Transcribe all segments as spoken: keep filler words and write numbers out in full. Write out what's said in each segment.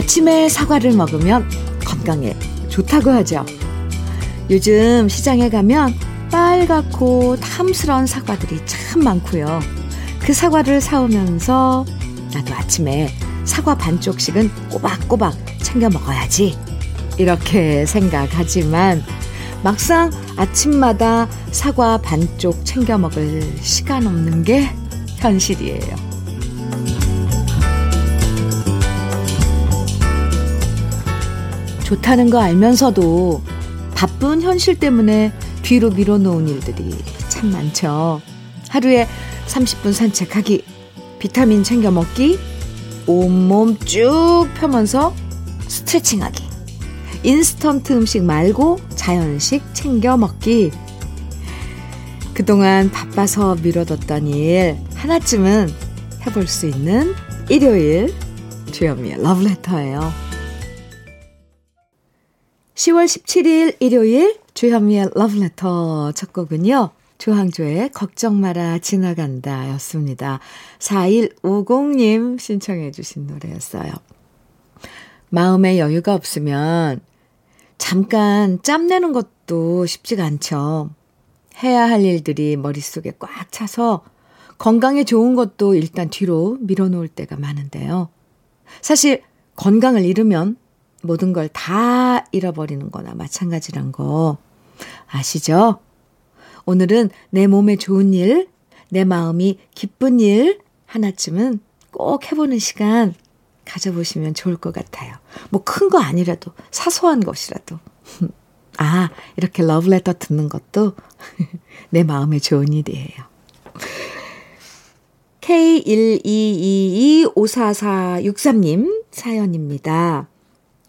아침에 사과를 먹으면 건강에 좋다고 하죠. 요즘 시장에 가면 빨갛고 탐스러운 사과들이 참 많고요. 그 사과를 사오면서 나도 아침에 사과 반쪽씩은 꼬박꼬박 챙겨 먹어야지 이렇게 생각하지만 막상 아침마다 사과 반쪽 챙겨 먹을 시간 없는 게 현실이에요. 좋다는 거 알면서도 바쁜 현실 때문에 뒤로 밀어놓은 일들이 참 많죠. 하루에 삼십 분 산책하기, 비타민 챙겨 먹기, 온몸 쭉 펴면서 스트레칭하기, 인스턴트 음식 말고 자연식 챙겨 먹기. 그동안 바빠서 미뤄뒀던 일 하나쯤은 해볼 수 있는 일요일, 주현미의 러브레터예요. 시월 십칠일 일요일 주현미의 러브레터 첫 곡은요, 조항조의 걱정 마라 지나간다 였습니다. 사일오공님 신청해 주신 노래였어요. 마음의 여유가 없으면 잠깐 짬내는 것도 쉽지가 않죠. 해야 할 일들이 머릿속에 꽉 차서 건강에 좋은 것도 일단 뒤로 밀어놓을 때가 많은데요. 사실 건강을 잃으면 모든 걸 다 잃어버리는 거나 마찬가지란 거 아시죠? 오늘은 내 몸에 좋은 일, 내 마음이 기쁜 일 하나쯤은 꼭 해보는 시간 가져보시면 좋을 것 같아요. 뭐 큰 거 아니라도 사소한 것이라도. 아, 이렇게 러브레터 듣는 것도 내 마음에 좋은 일이에요. 케이 일이이이오사사육삼님 사연입니다.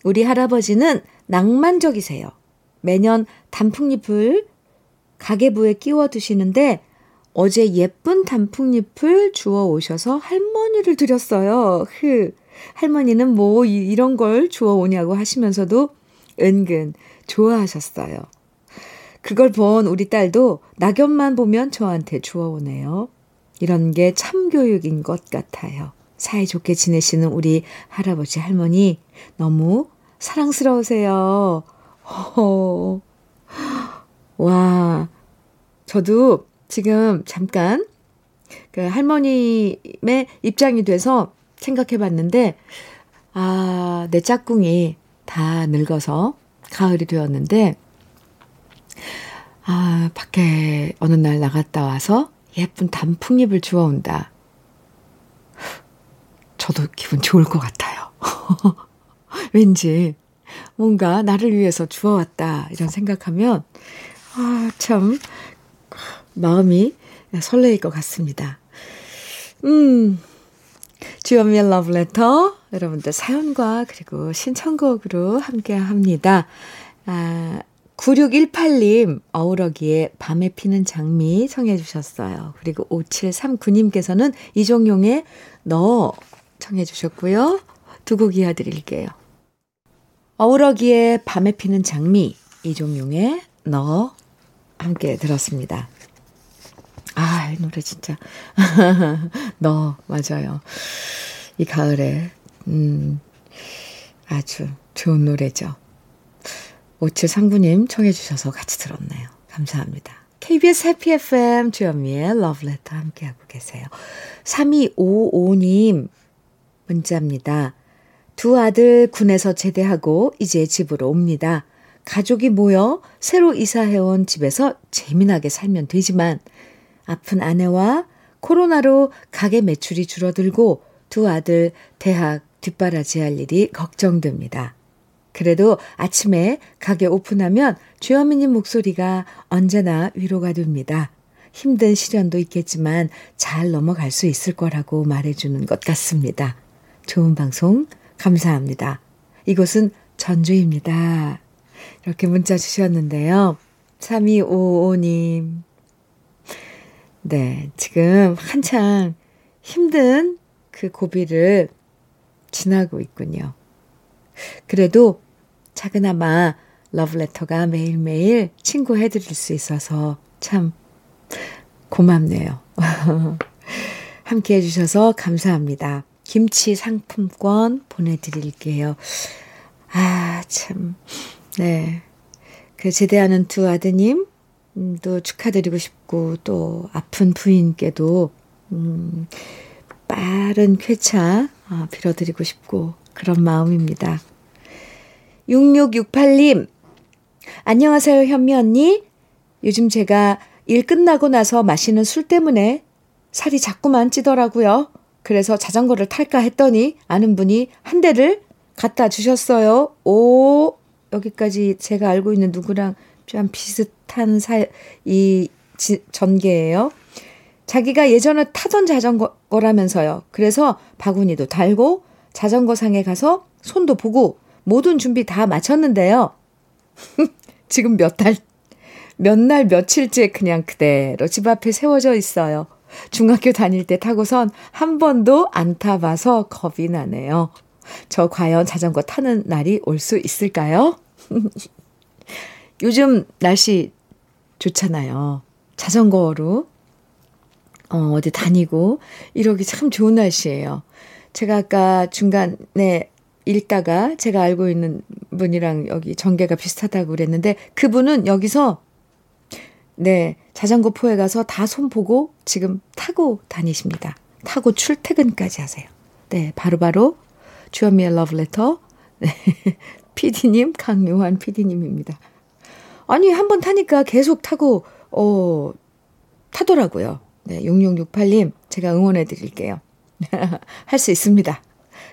우리 할아버지는 낭만적이세요. 매년 단풍잎을 가계부에 끼워두시는데 어제 예쁜 단풍잎을 주워 오셔서 할머니를 드렸어요. 흐. 할머니는 뭐 이런 걸 주워 오냐고 하시면서도 은근 좋아하셨어요. 그걸 본 우리 딸도 낙엽만 보면 저한테 주워 오네요. 이런 게 참교육인 것 같아요. 사이좋게 지내시는 우리 할아버지 할머니 너무 사랑스러우세요. 허허. 와, 저도 지금 잠깐 그 할머님의 입장이 돼서 생각해봤는데, 아, 내 짝꿍이 다 늙어서 가을이 되었는데, 아, 밖에 어느 날 나갔다 와서 예쁜 단풍잎을 주워온다. 저도 기분 좋을 것 같아요. 왠지 뭔가 나를 위해서 주워왔다 이런 생각하면 아, 참 마음이 설레일 것 같습니다. 음, 주현미의 러브레터 여러분들 사연과 그리고 신청곡으로 함께합니다. 아, 구육일팔님 어우러기에 밤에 피는 장미 청해 주셨어요. 그리고 오칠삼구님께서는 이종용의 너 청해 주셨고요. 두 곡 이어드릴게요. 어우러기에 밤에 피는 장미, 이종용의 너 함께 들었습니다. 아, 이 노래 진짜 너 맞아요. 이 가을에 음, 아주 좋은 노래죠. 오칠삼구님 청해 주셔서 같이 들었네요. 감사합니다. 케이비에스 해피 에프엠 주현미의 러브레터 함께하고 계세요. 삼이오오님 문자입니다. 두 아들 군에서 제대하고 이제 집으로 옵니다. 가족이 모여 새로 이사해온 집에서 재미나게 살면 되지만 아픈 아내와 코로나로 가게 매출이 줄어들고 두 아들 대학 뒷바라지할 일이 걱정됩니다. 그래도 아침에 가게 오픈하면 주현미님 목소리가 언제나 위로가 됩니다. 힘든 시련도 있겠지만 잘 넘어갈 수 있을 거라고 말해주는 것 같습니다. 좋은 방송 감사합니다. 이곳은 전주입니다. 이렇게 문자 주셨는데요. 삼이오오님. 네, 지금 한창 힘든 그 고비를 지나고 있군요. 그래도 작은아마 러브레터가 매일매일 친구해드릴 수 있어서 참 고맙네요. 함께해 주셔서 감사합니다. 김치 상품권 보내드릴게요. 아, 참. 네. 그 제대하는 두 아드님, 음, 또 축하드리고 싶고, 또 아픈 부인께도, 음, 빠른 쾌차, 어, 빌어드리고 싶고, 그런 마음입니다. 육육육팔 님, 안녕하세요, 현미 언니. 요즘 제가 일 끝나고 나서 마시는 술 때문에 살이 자꾸만 찌더라고요. 그래서 자전거를 탈까 했더니 아는 분이 한 대를 갖다 주셨어요. 오, 여기까지 제가 알고 있는 누구랑 좀 비슷한 사, 이 지, 전개예요. 자기가 예전에 타던 자전거라면서요. 그래서 바구니도 달고 자전거상에 가서 손도 보고 모든 준비 다 마쳤는데요. 지금 몇 달, 몇 날 며칠째 그냥 그대로 집 앞에 세워져 있어요. 중학교 다닐 때 타고선 한 번도 안 타봐서 겁이 나네요. 저 과연 자전거 타는 날이 올 수 있을까요? 요즘 날씨 좋잖아요. 자전거로 어, 어디 다니고 이러기 참 좋은 날씨예요. 제가 아까 중간에 읽다가 제가 알고 있는 분이랑 여기 전개가 비슷하다고 그랬는데 그분은 여기서 네 자전거 포에 가서 다 손보고 지금 타고 다니십니다. 타고 출퇴근까지 하세요. 네 바로바로 주현미의 러브레터 네, 피디님 강요한 피디님입니다. 아니 한번 타니까 계속 타고 어, 타더라고요. 네, 육육육팔 님 제가 응원해 드릴게요. 할 수 있습니다.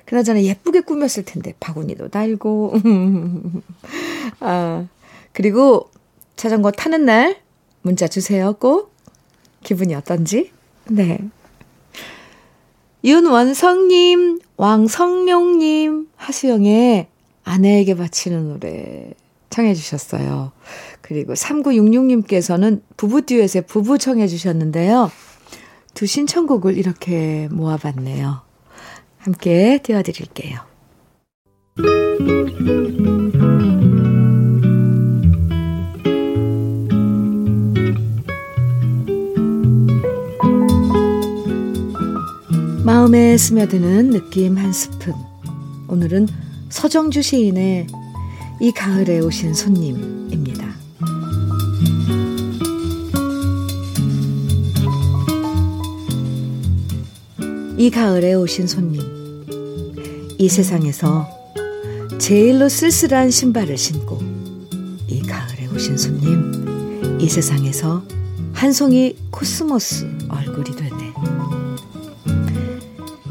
그나저나 예쁘게 꾸몄을 텐데 바구니도 달고 아 그리고 자전거 타는 날 문자 주세요. 꼭 기분이 어떤지. 네 윤원성님 왕성룡님 하수영의 아내에게 바치는 노래 청해 주셨어요. 그리고 삼구육육 님께서는 부부 듀엣의 부부 청해 주셨는데요. 두 신청곡을 이렇게 모아봤네요. 함께 띄워드릴게요. 마음에 스며드는 느낌 한 스푼. 오늘은 서정주 시인의 이 가을에 오신 손님입니다. 이 가을에 오신 손님. 이 세상에서 제일로 쓸쓸한 신발을 신고 이 가을에 오신 손님. 이 세상에서 한 송이 코스모스 얼굴이 되네.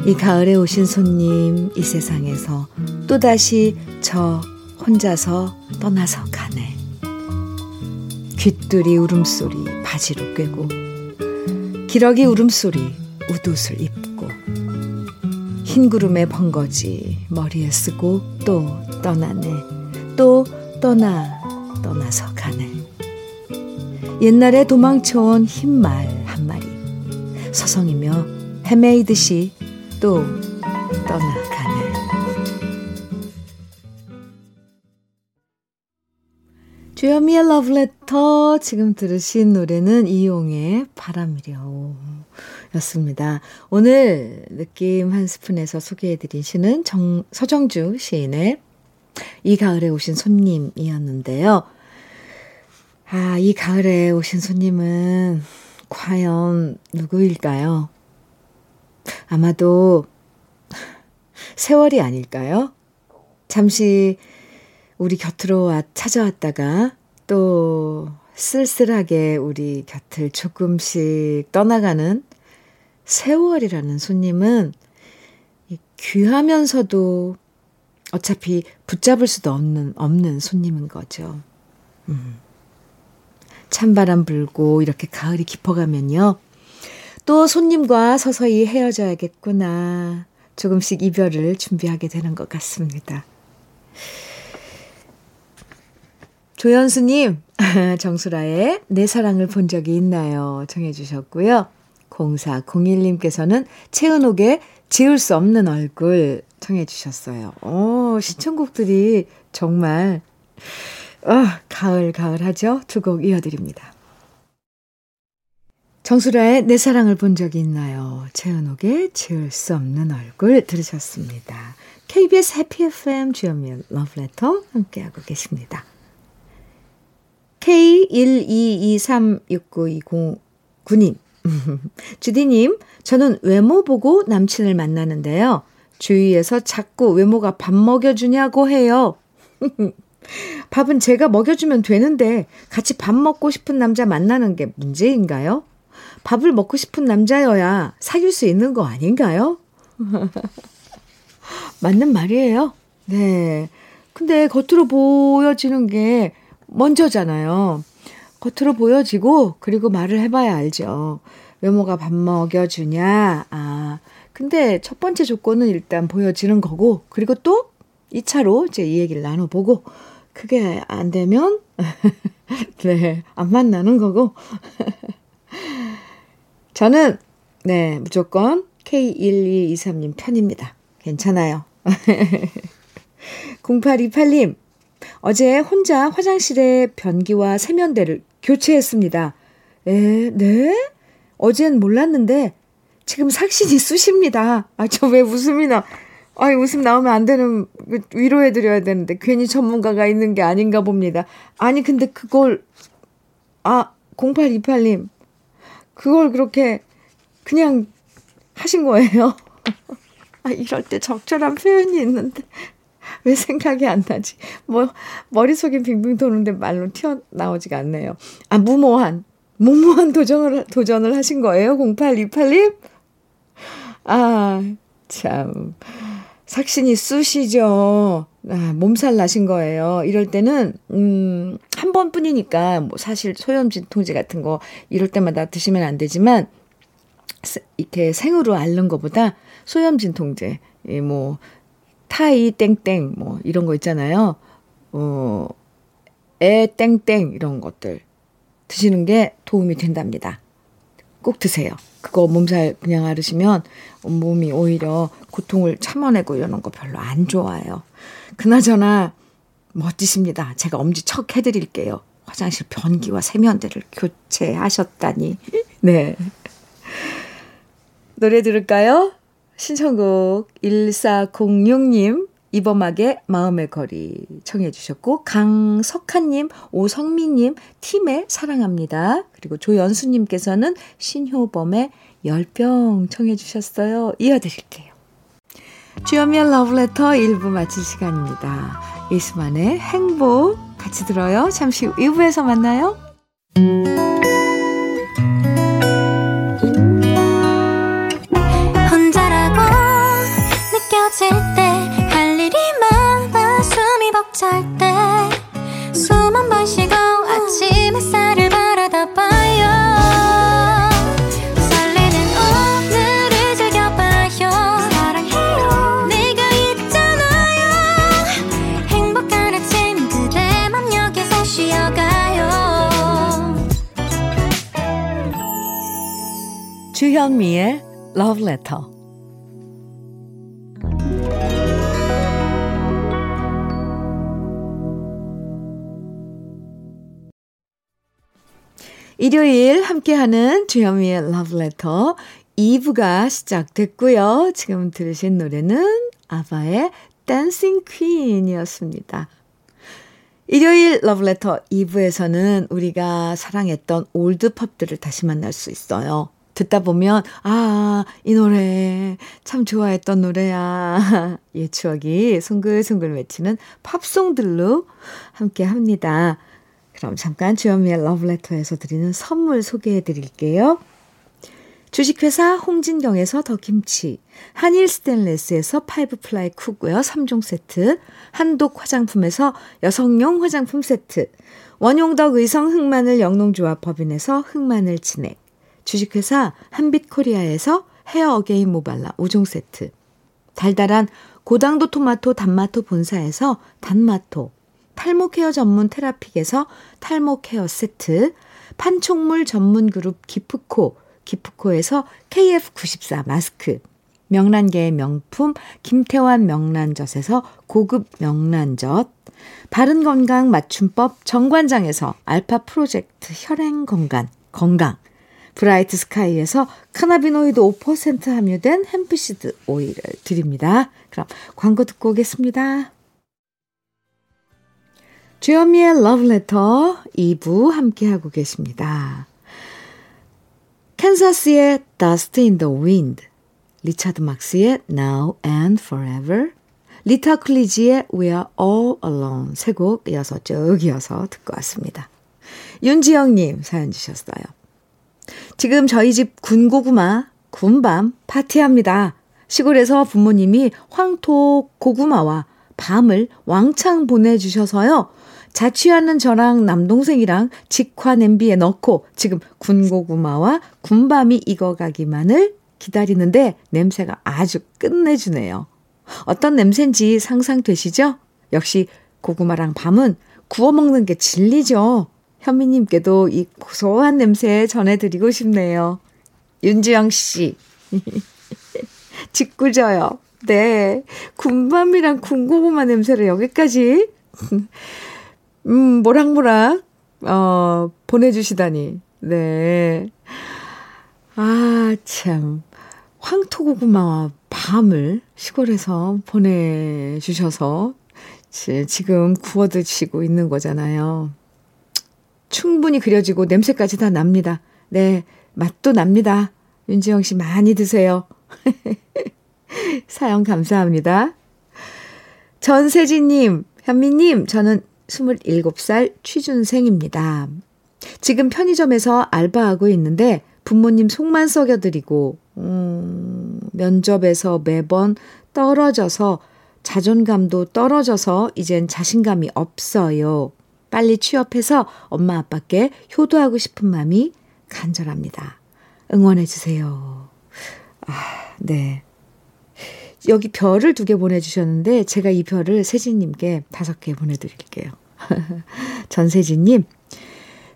이 가을에 오신 손님, 이 세상에서 또다시 저 혼자서 떠나서 가네. 귓뚜리 울음소리 바지로 꿰고 기러기 울음소리 웃옷을 입고 흰 구름에 번거지 머리에 쓰고 또 떠나네. 또 떠나 떠나서 가네. 옛날에 도망쳐온 흰말 한 마리 서성이며 헤매이듯이 또 떠나가네. 주현미의 러브레터 지금 들으신 노래는 이용의 바람이려였습니다. 오늘 느낌 한 스푼에서 소개해드린 시는 정, 서정주 시인의 이 가을에 오신 손님이었는데요. 아, 이 가을에 오신 손님은 과연 누구일까요? 아마도 세월이 아닐까요? 잠시 우리 곁으로 와 찾아왔다가 또 쓸쓸하게 우리 곁을 조금씩 떠나가는 세월이라는 손님은 귀하면서도 어차피 붙잡을 수도 없는, 없는 손님인 거죠. 음. 찬바람 불고 이렇게 가을이 깊어가면요. 또 손님과 서서히 헤어져야겠구나. 조금씩 이별을 준비하게 되는 것 같습니다. 조연수님, 정수라의 내 사랑을 본 적이 있나요? 정해 주셨고요. 공사공일 님께서는 최은옥의 지울 수 없는 얼굴 정해 주셨어요. 오, 신청곡들이 정말 어, 가을 가을하죠? 두 곡 이어드립니다. 정수라의 내 사랑을 본 적이 있나요? 최은옥의 채울 수 없는 얼굴 들으셨습니다. 케이비에스 해피 에프엠 주현미의 러브레터 함께하고 계십니다. 케이 일이이삼육구이공구님 주디님, 저는 외모 보고 남친을 만나는데요. 주위에서 자꾸 외모가 밥 먹여주냐고 해요. 밥은 제가 먹여주면 되는데 같이 밥 먹고 싶은 남자 만나는 게 문제인가요? 밥을 먹고 싶은 남자여야 사귈 수 있는 거 아닌가요? 맞는 말이에요. 네. 근데 겉으로 보여지는 게 먼저잖아요. 겉으로 보여지고 그리고 말을 해봐야 알죠. 외모가 밥 먹여주냐. 아, 근데 첫 번째 조건은 일단 보여지는 거고, 그리고 또 이 차로 이제 이 얘기를 나눠보고, 그게 안 되면 네, 안 만나는 거고. 저는 네, 무조건 케이 일이이삼님 편입니다. 괜찮아요. 공팔이팔님 어제 혼자 화장실에 변기와 세면대를 교체했습니다. 에, 네? 어젠 몰랐는데 지금 삭신이 쑤십니다. 아, 저 왜 웃음이 나? 아, 웃음 나오면 안 되는, 위로해드려야 되는데 괜히 전문가가 있는 게 아닌가 봅니다. 아니 근데 그걸, 아, 공팔이팔님 그걸 그렇게 그냥 하신 거예요? 아, 이럴 때 적절한 표현이 있는데 왜 생각이 안 나지? 뭐 머릿속이 빙빙 도는데 말로 튀어나오지가 않네요. 아, 무모한 무모한 도전을, 도전을 하신 거예요? 공팔이팔님? 아, 참... 삭신이 쑤시죠. 아, 몸살 나신 거예요. 이럴 때는 음, 한 번뿐이니까 뭐 사실 소염 진통제 같은 거 이럴 때마다 드시면 안 되지만, 이렇게 생으로 앓는 거보다 소염 진통제, 예, 뭐 타이 땡땡 뭐 이런 거 있잖아요. 어, 에 땡땡 이런 것들 드시는 게 도움이 된답니다. 꼭 드세요. 그거 몸살 그냥 앓으시면 몸이 오히려 고통을 참아내고 이러는 거 별로 안 좋아요. 그나저나 멋지십니다. 제가 엄지척 해드릴게요. 화장실 변기와 세면대를 교체하셨다니. 네. 노래 들을까요? 신청곡 일사공육님 이범학의 마음의 거리 청해 주셨고, 강석한님, 오성민님, 팀의 사랑합니다. 그리고 조연수님께서는 신효범의 열병 청해 주셨어요. 이어드릴게요. 주현미의 러브레터 일 부 마칠 시간입니다. 이수만의 행복 같이 들어요. 잠시 후 이 부에서 만나요. 혼자라고 느껴질 때 찰 때 숨 한 번 쉬고 아침 햇살을 바라다 봐요. 설레는 오늘을 즐겨봐요. 사랑해요. 내가 있잖아요. 행복한 아침 그대 맘 여기서 쉬어가요. 주현미의 Love Letter. 일요일 함께하는 주현미의 러브레터 이 부가 시작됐고요. 지금 들으신 노래는 아바의 댄싱 퀸이었습니다. 일요일 러브레터 이 부에서는 우리가 사랑했던 올드팝들을 다시 만날 수 있어요. 듣다 보면 아, 이 노래 참 좋아했던 노래야. 예, 추억이 송글송글 외치는 팝송들로 함께합니다. 그럼 잠깐 주현미의 러브레터에서 드리는 선물 소개해드릴게요. 주식회사 홍진경에서 더김치, 한일 스테인레스에서 파이브플라이 쿡웨어 삼 종 세트, 한독 화장품에서 여성용 화장품 세트, 원용덕 의성 흑마늘 영농조합 법인에서 흑마늘 진액, 주식회사 한빛코리아에서 헤어 어게인 모발라 오 종 세트, 달달한 고당도 토마토 단마토 본사에서 단마토, 탈모 케어 전문 테라픽에서 탈모 케어 세트, 판촉물 전문 그룹 기프코, 기프코에서 케이에프 구십사 마스크, 명란계의 명품 김태환 명란젓에서 고급 명란젓, 바른건강 맞춤법 정관장에서 알파 프로젝트 혈행건강, 건강, 브라이트 스카이에서 카나비노이드 오 퍼센트 함유된 hemp시드 오일을 드립니다. 그럼 광고 듣고 오겠습니다. 주현미의 러브레터 이 부 함께하고 계십니다. 캔사스의 Dust in the Wind, 리차드 막스의 Now and Forever, 리타 클리지의 We are all alone 세 곡 이어서 쭉 이어서 듣고 왔습니다. 윤지영님 사연 주셨어요. 지금 저희 집 군고구마, 군밤 파티합니다. 시골에서 부모님이 황토 고구마와 밤을 왕창 보내주셔서요. 자취하는 저랑 남동생이랑 직화 냄비에 넣고 지금 군고구마와 군밤이 익어가기만을 기다리는데 냄새가 아주 끝내주네요. 어떤 냄새인지 상상되시죠? 역시 고구마랑 밤은 구워 먹는 게 진리죠. 현미님께도 이 고소한 냄새 전해드리고 싶네요. 윤지영 씨. 짓궂어요. 네. 군밤이랑 군고구마 냄새를 여기까지 음, 모락모락 어, 보내주시다니. 네. 아, 참. 황토고구마와 밤을 시골에서 보내주셔서 지금 구워 드시고 있는 거잖아요. 충분히 그려지고 냄새까지 다 납니다. 네, 맛도 납니다. 윤지영 씨 많이 드세요. 사연 감사합니다. 전세진님, 현미님, 저는 스물일곱 살 취준생입니다. 지금 편의점에서 알바하고 있는데 부모님 속만 썩여드리고 음, 면접에서 매번 떨어져서 자존감도 떨어져서 이젠 자신감이 없어요. 빨리 취업해서 엄마 아빠께 효도하고 싶은 마음이 간절합니다. 응원해 주세요. 아, 네. 여기 별을 두 개 보내주셨는데 제가 이 별을 세진님께 다섯 개 보내드릴게요. 전세진님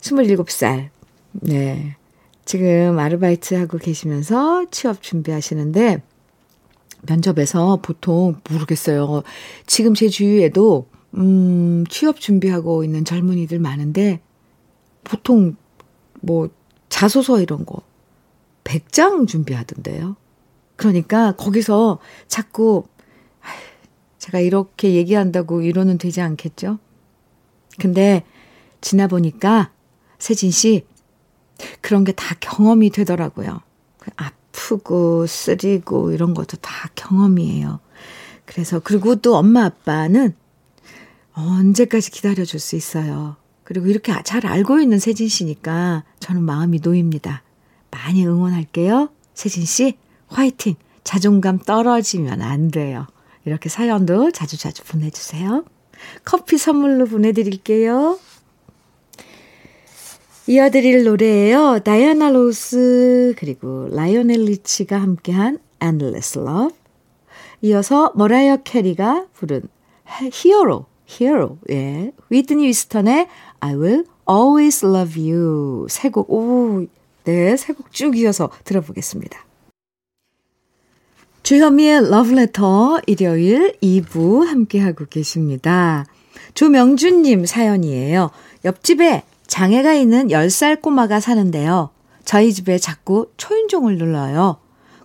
스물일곱 살 네 지금 아르바이트하고 계시면서 취업 준비하시는데 면접에서 보통 모르겠어요. 지금 제 주위에도 음, 취업 준비하고 있는 젊은이들 많은데 보통 뭐 자소서 이런 거 백 장 준비하던데요. 그러니까 거기서 자꾸 제가 이렇게 얘기한다고 위로는 되지 않겠죠? 근데 지나보니까 세진 씨 그런 게 다 경험이 되더라고요. 아프고 쓰리고 이런 것도 다 경험이에요. 그래서 그리고 또 엄마 아빠는 언제까지 기다려줄 수 있어요. 그리고 이렇게 잘 알고 있는 세진 씨니까 저는 마음이 놓입니다. 많이 응원할게요. 세진 씨 화이팅! 자존감 떨어지면 안 돼요. 이렇게 사연도 자주자주 보내주세요. 커피 선물로 보내드릴게요. 이어드릴 노래예요. 다이아나 로스 그리고 라이오넬 리치가 함께한 Endless Love 이어서 머라이어 캐리가 부른 히어로 히어로, 예. 위트니 위스턴의 I will always love you. 세 곡, 오, 네, 세 곡 쭉 이어서 들어보겠습니다. 주현미의 러브레터 일요일 이 부 함께하고 계십니다. 조명준님 사연이에요. 옆집에 장애가 있는 열 살 꼬마가 사는데요. 저희 집에 자꾸 초인종을 눌러요.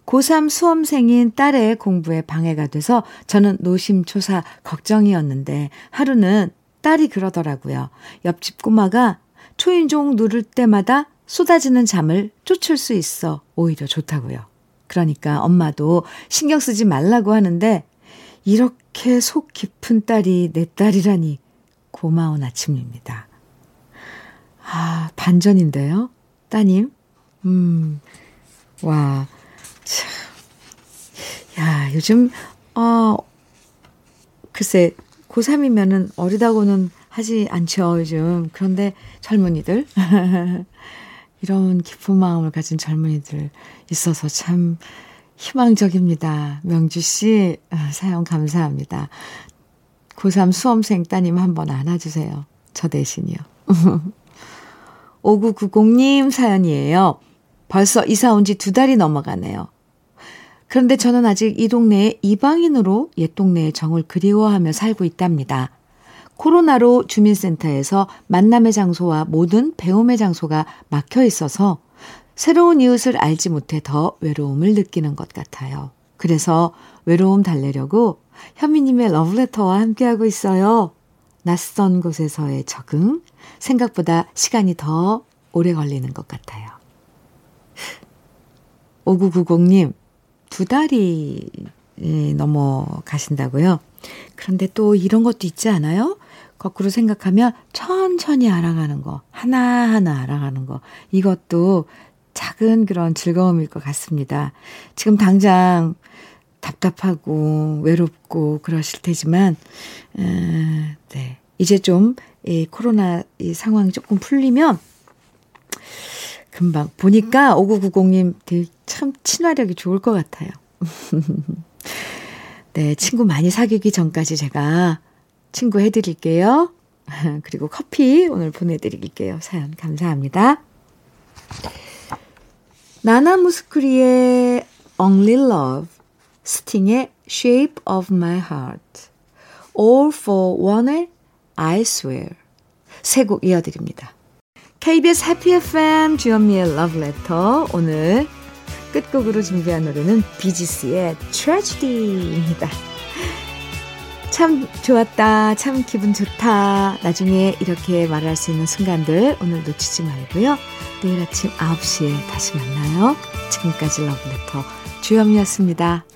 고삼 수험생인 딸의 공부에 방해가 돼서 저는 노심초사 걱정이었는데 하루는 딸이 그러더라고요. 옆집 꼬마가 초인종 누를 때마다 쏟아지는 잠을 쫓을 수 있어 오히려 좋다고요. 그러니까 엄마도 신경 쓰지 말라고 하는데 이렇게 속 깊은 딸이 내 딸이라니 고마운 아침입니다. 아, 반전인데요. 따님. 음, 와... 참, 야, 요즘, 어, 글쎄, 고삼이면은 어리다고는 하지 않죠, 요즘. 그런데 젊은이들, 이런 깊은 마음을 가진 젊은이들 있어서 참 희망적입니다. 명주씨, 사연 감사합니다. 고삼 수험생 따님 한번 안아주세요. 저 대신이요. 오구구공 님 사연이에요. 벌써 이사 온 지 두 달이 넘어가네요. 그런데 저는 아직 이 동네에 이방인으로 옛 동네의 정을 그리워하며 살고 있답니다. 코로나로 주민센터에서 만남의 장소와 모든 배움의 장소가 막혀 있어서 새로운 이웃을 알지 못해 더 외로움을 느끼는 것 같아요. 그래서 외로움 달래려고 현미님의 러브레터와 함께하고 있어요. 낯선 곳에서의 적응, 생각보다 시간이 더 오래 걸리는 것 같아요. 오구구공님, 두 달이 넘어가신다고요? 그런데 또 이런 것도 있지 않아요? 거꾸로 생각하면 천천히 알아가는 거, 하나하나 알아가는 거, 이것도 작은 그런 즐거움일 것 같습니다. 지금 당장 답답하고 외롭고 그러실 테지만 음, 네. 이제 좀 이 코로나 이 상황이 조금 풀리면 금방 보니까 오구구공님 되게 참 친화력이 좋을 것 같아요. 네, 친구 많이 사귀기 전까지 제가 친구 해드릴게요. 그리고 커피 오늘 보내드릴게요. 사연 감사합니다. 나나 무스쿠리의 Only Love, 스팅의 Shape of My Heart, All for One의 I Swear 세 곡 이어드립니다. 케이비에스 해피 에프엠 주현미의 러브레터, 오늘 끝곡으로 준비한 노래는 비지스의 Tragedy입니다. 참 좋았다, 참 기분 좋다, 나중에 이렇게 말할 수 있는 순간들 오늘 놓치지 말고요. 내일 아침 아홉 시에 다시 만나요. 지금까지 러브레터 주현미였습니다.